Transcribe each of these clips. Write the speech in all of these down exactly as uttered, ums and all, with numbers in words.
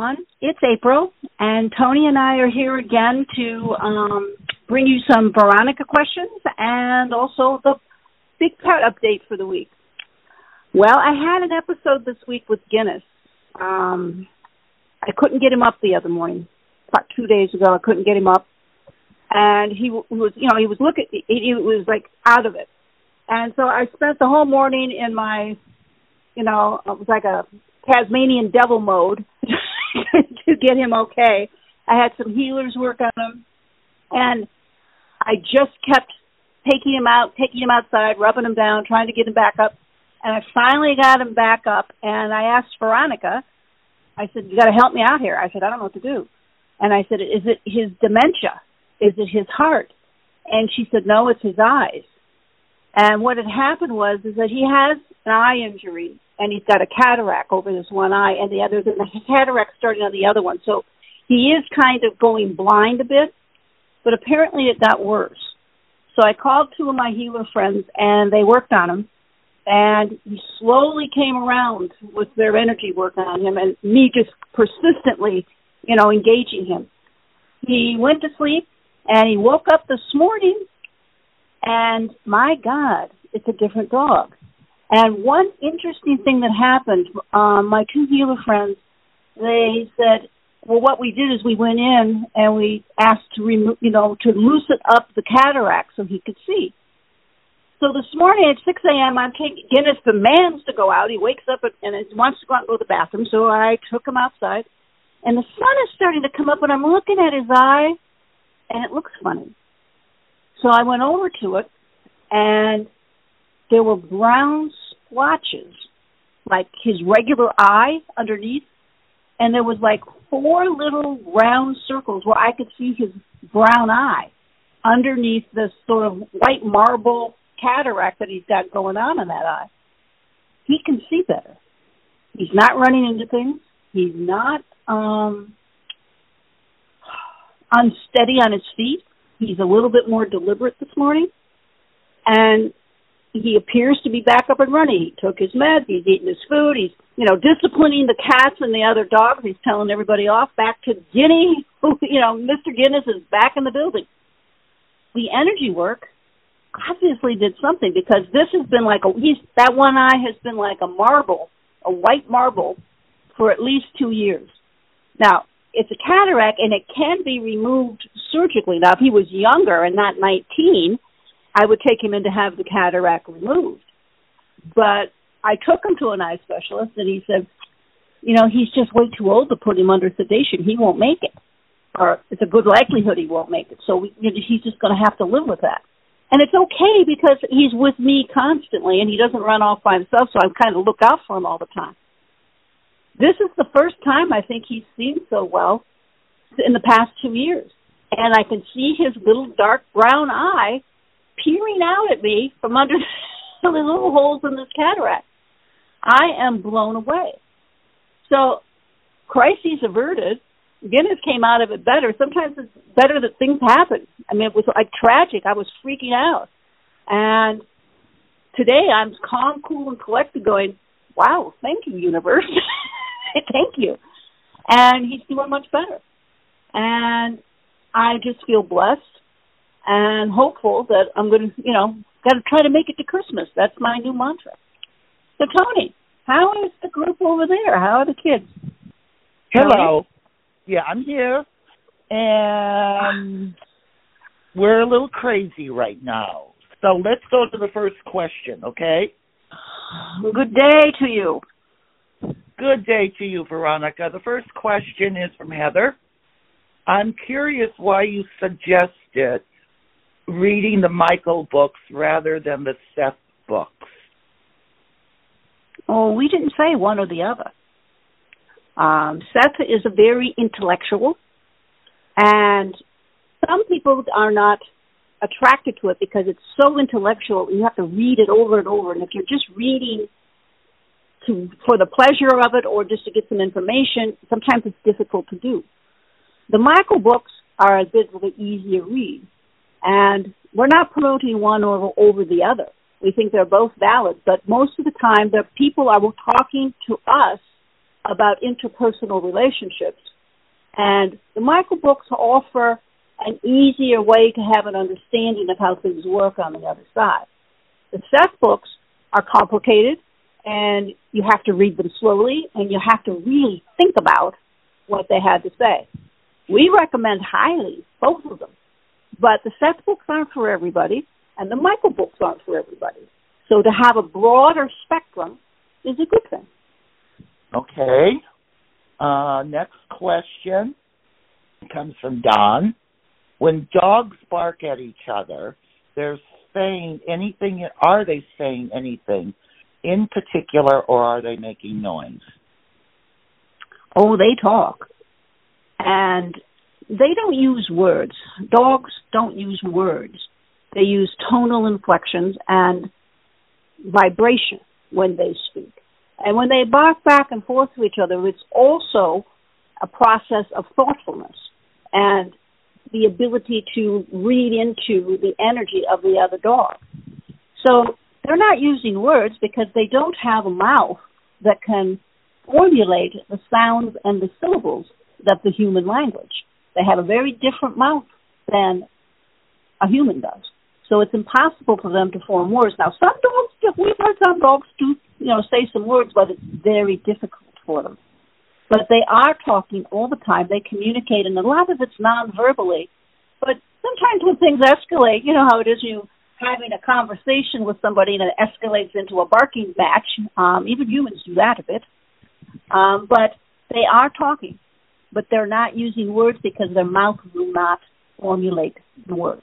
everyone. It's April, and Tony and I are here again to um, bring you some Veronica questions and also the big pet update for the week. Well, I had an episode this week with Guinness. Um, I couldn't get him up the other morning. About two days ago, I couldn't get him up, and he was, you know, he was looking. He was like out of it, and so I spent the whole morning in my, you know, it was like a Tasmanian devil mode to get him okay. I had some healers work on him, and I just kept taking him out, taking him outside, rubbing him down, trying to get him back up, and I finally got him back up. And I asked Veronica, I said, "You got to help me out here." I said, "I don't know what to do." And I said, "Is it his dementia? Is it his heart?" And she said, "No, it's his eyes." And what had happened was is that he has an eye injury, and he's got a cataract over this one eye, and the other, the cataract starting on the other one. So he is kind of going blind a bit, but apparently it got worse. So I called two of my healer friends, and they worked on him, and he slowly came around with their energy work on him, and me just persistently, you know, engaging him. He went to sleep, and he woke up this morning, and my God, it's a different dog. And one interesting thing that happened, um, my two healer friends, they said, well, what we did is we went in and we asked to remove, you know, to loosen up the cataract so he could see. So this morning at six a.m., I'm taking Guinness demands to go out. He wakes up and wants to go out and go to the bathroom, so I took him outside. And the sun is starting to come up, and I'm looking at his eye, and it looks funny. So I went over to it, and there were brown splotches, like his regular eye underneath, and there was like four little round circles where I could see his brown eye underneath this sort of white marble cataract that he's got going on in that eye. He can see better. He's not running into things. He's not um, unsteady on his feet. He's a little bit more deliberate this morning. And he appears to be back up and running. He took his meds. He's eating his food. He's, you know, disciplining the cats and the other dogs. He's telling everybody off. Back to Guinea. You know, Mister Guinness is back in the building. The energy work obviously did something, because this has been like a, he's, that one eye has been like a marble, a white marble, for at least two years. Now, it's a cataract, and it can be removed surgically. Now, if he was younger and not nineteen, I would take him in to have the cataract removed. But I took him to an eye specialist, and he said, you know, he's just way too old to put him under sedation. He won't make it, or it's a good likelihood he won't make it. So we, he's just going to have to live with that. And it's okay, because he's with me constantly, and he doesn't run off by himself, so I kind of look out for him all the time. This is the first time I think he's seen so well in the past two years. And I can see his little dark brown eye peering out at me from under the little holes in this cataract. I am blown away. So crises averted. Guinness came out of it better. Sometimes it's better that things happen. I mean, it was like tragic. I was freaking out. And today I'm calm, cool, and collected, going, wow, thank you, universe. Thank you. And he's doing much better. And I just feel blessed and hopeful that I'm going to, you know, got to try to make it to Christmas. That's my new mantra. So, Tony, how is the group over there? How are the kids? Hello. Tony? Yeah, I'm here. And we're a little crazy right now. So let's go to the first question, okay? Good day to you. Good day to you, Veronica. The first question is from Heather. I'm curious why you suggested reading the Michael books rather than the Seth books. Oh, we didn't say one or the other. Um, Seth is a very intellectual, and some people are not attracted to it because it's so intellectual. You have to read it over and over, and if you're just reading To, for the pleasure of it or just to get some information, sometimes it's difficult to do. The Michael books are a bit of an easier read, and we're not promoting one over, over the other. We think they're both valid, but most of the time the people are talking to us about interpersonal relationships. And the Michael books offer an easier way to have an understanding of how things work on the other side. The Seth books are complicated, and you have to read them slowly, and you have to really think about what they had to say. We recommend highly both of them, but the Seth books aren't for everybody, and the Michael books aren't for everybody. So to have a broader spectrum is a good thing. Okay. Uh, next question comes from Don. When dogs bark at each other, they're saying anything, are they saying anything in particular, or are they making noise? Oh, they talk. And they don't use words. Dogs don't use words. They use tonal inflections and vibration when they speak. And when they bark back and forth to each other, it's also a process of thoughtfulness and the ability to read into the energy of the other dog. So they're not using words because they don't have a mouth that can formulate the sounds and the syllables of the human language. They have a very different mouth than a human does. So it's impossible for them to form words. Now, some dogs, we've heard some dogs do, you know, say some words, but it's very difficult for them. But they are talking all the time. They communicate, and a lot of it's non-verbally. But sometimes when things escalate, you know how it is, you having a conversation with somebody and it escalates into a barking match. Um, even humans do that a bit. Um, but they are talking, but they're not using words because their mouth will not formulate the words.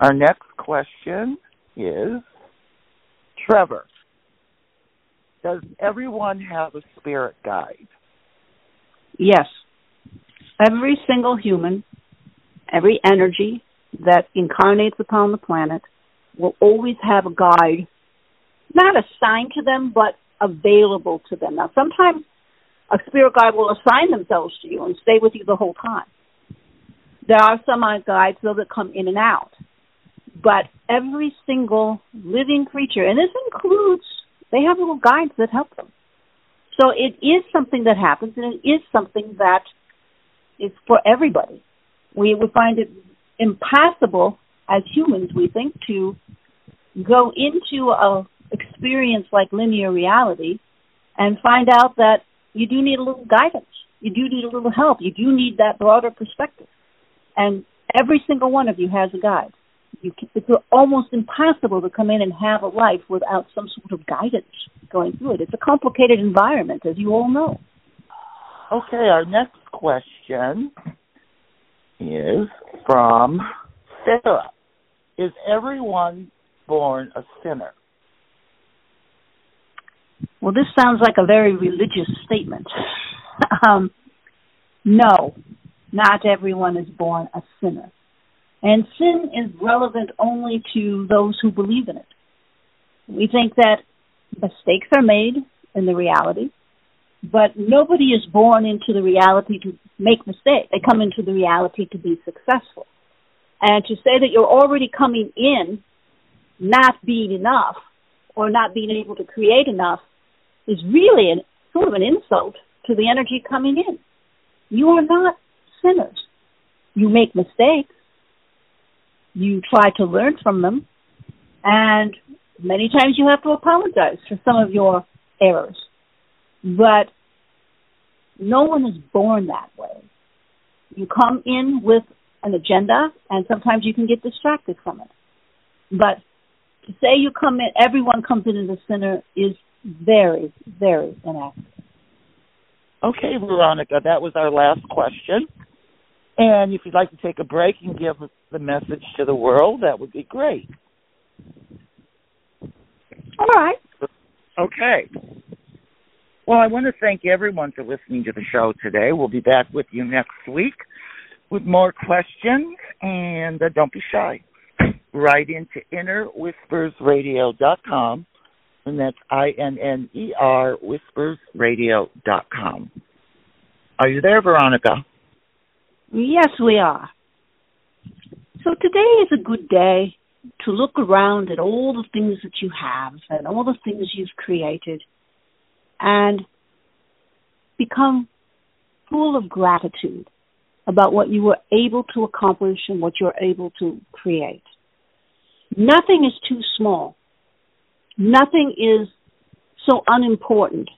Our next question is, Trevor, does everyone have a spirit guide? Yes. Every single human, every energy that incarnates upon the planet will always have a guide, not assigned to them, but available to them. Now, sometimes a spirit guide will assign themselves to you and stay with you the whole time. There are some guides, though, that come in and out. But every single living creature, and this includes, they have little guides that help them. So it is something that happens, and it is something that is for everybody. We would find it impossible as humans, we think, to go into a experience like linear reality and find out that you do need a little guidance. You do need a little help. You do need that broader perspective. And every single one of you has a guide. You can, it's almost impossible to come in and have a life without some sort of guidance going through it. It's a complicated environment, as you all know. Okay, our next question is from Sarah. Is everyone born a sinner? Well, this sounds like a very religious statement. um, no, not everyone is born a sinner. And sin is relevant only to those who believe in it. We think that mistakes are made in the reality, but nobody is born into the reality to make mistakes. They come into the reality to be successful. And to say that you're already coming in not being enough or not being able to create enough is really an, sort of an insult to the energy coming in. You are not sinners. You make mistakes. You try to learn from them, and many times you have to apologize for some of your errors. But no one is born that way. You come in with an agenda, and sometimes you can get distracted from it. But to say you come in, everyone comes in as a sinner is very, very inaccurate. Okay, Veronica, that was our last question. And if you'd like to take a break and give the message to the world, that would be great. All right. Okay. Well, I want to thank everyone for listening to the show today. We'll be back with you next week with more questions. And uh, don't be shy. Write into inner whispers radio dot com. And that's I N N E R, whispers radio dot com. Are you there, Veronica? Yes, we are. So today is a good day to look around at all the things that you have and all the things you've created and become full of gratitude about what you were able to accomplish and what you're able to create. Nothing is too small. Nothing is so unimportant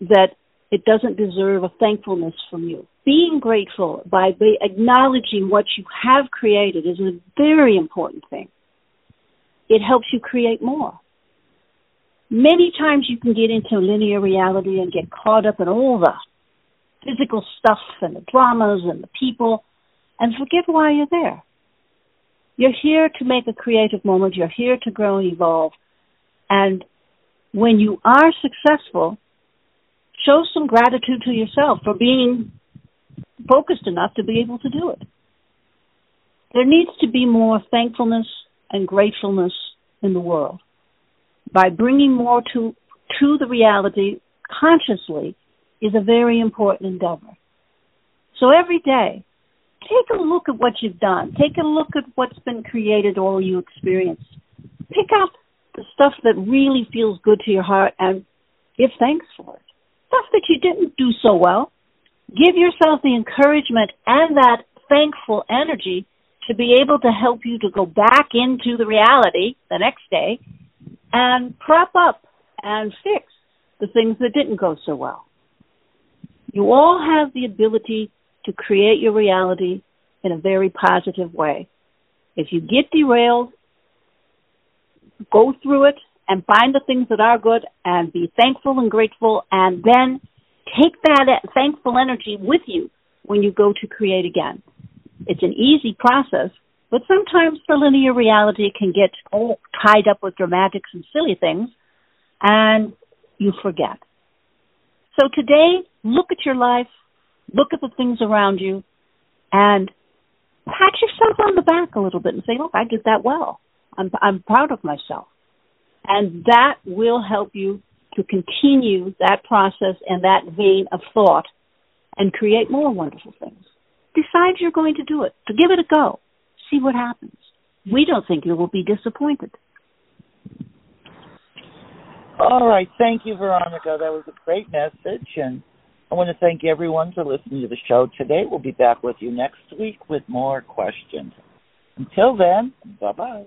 that it doesn't deserve a thankfulness from you. Being grateful by be acknowledging what you have created is a very important thing. It helps you create more. Many times you can get into linear reality and get caught up in all the physical stuff and the dramas and the people and forget why you're there. You're here to make a creative moment. You're here to grow and evolve. And when you are successful, show some gratitude to yourself for being focused enough to be able to do it. There needs to be more thankfulness and gratefulness in the world. By bringing more to, to the reality consciously is a very important endeavor. So every day, take a look at what you've done. Take a look at what's been created or you experienced. Pick up the stuff that really feels good to your heart and give thanks for it. Stuff that you didn't do so well, give yourself the encouragement and that thankful energy to be able to help you to go back into the reality the next day and prop up and fix the things that didn't go so well. You all have the ability to create your reality in a very positive way. If you get derailed, go through it and find the things that are good and be thankful and grateful, and then take that thankful energy with you when you go to create again. It's an easy process, but sometimes the linear reality can get all tied up with dramatics and silly things, and you forget. So today, look at your life, look at the things around you, and pat yourself on the back a little bit and say, look, I did that well. I'm, I'm proud of myself. And that will help you to continue that process and that vein of thought and create more wonderful things. Decide you're going to do it. To give it a go. See what happens. We don't think you will be disappointed. All right. Thank you, Veronica. That was a great message. And I want to thank everyone for listening to the show today. We'll be back with you next week with more questions. Until then, bye-bye.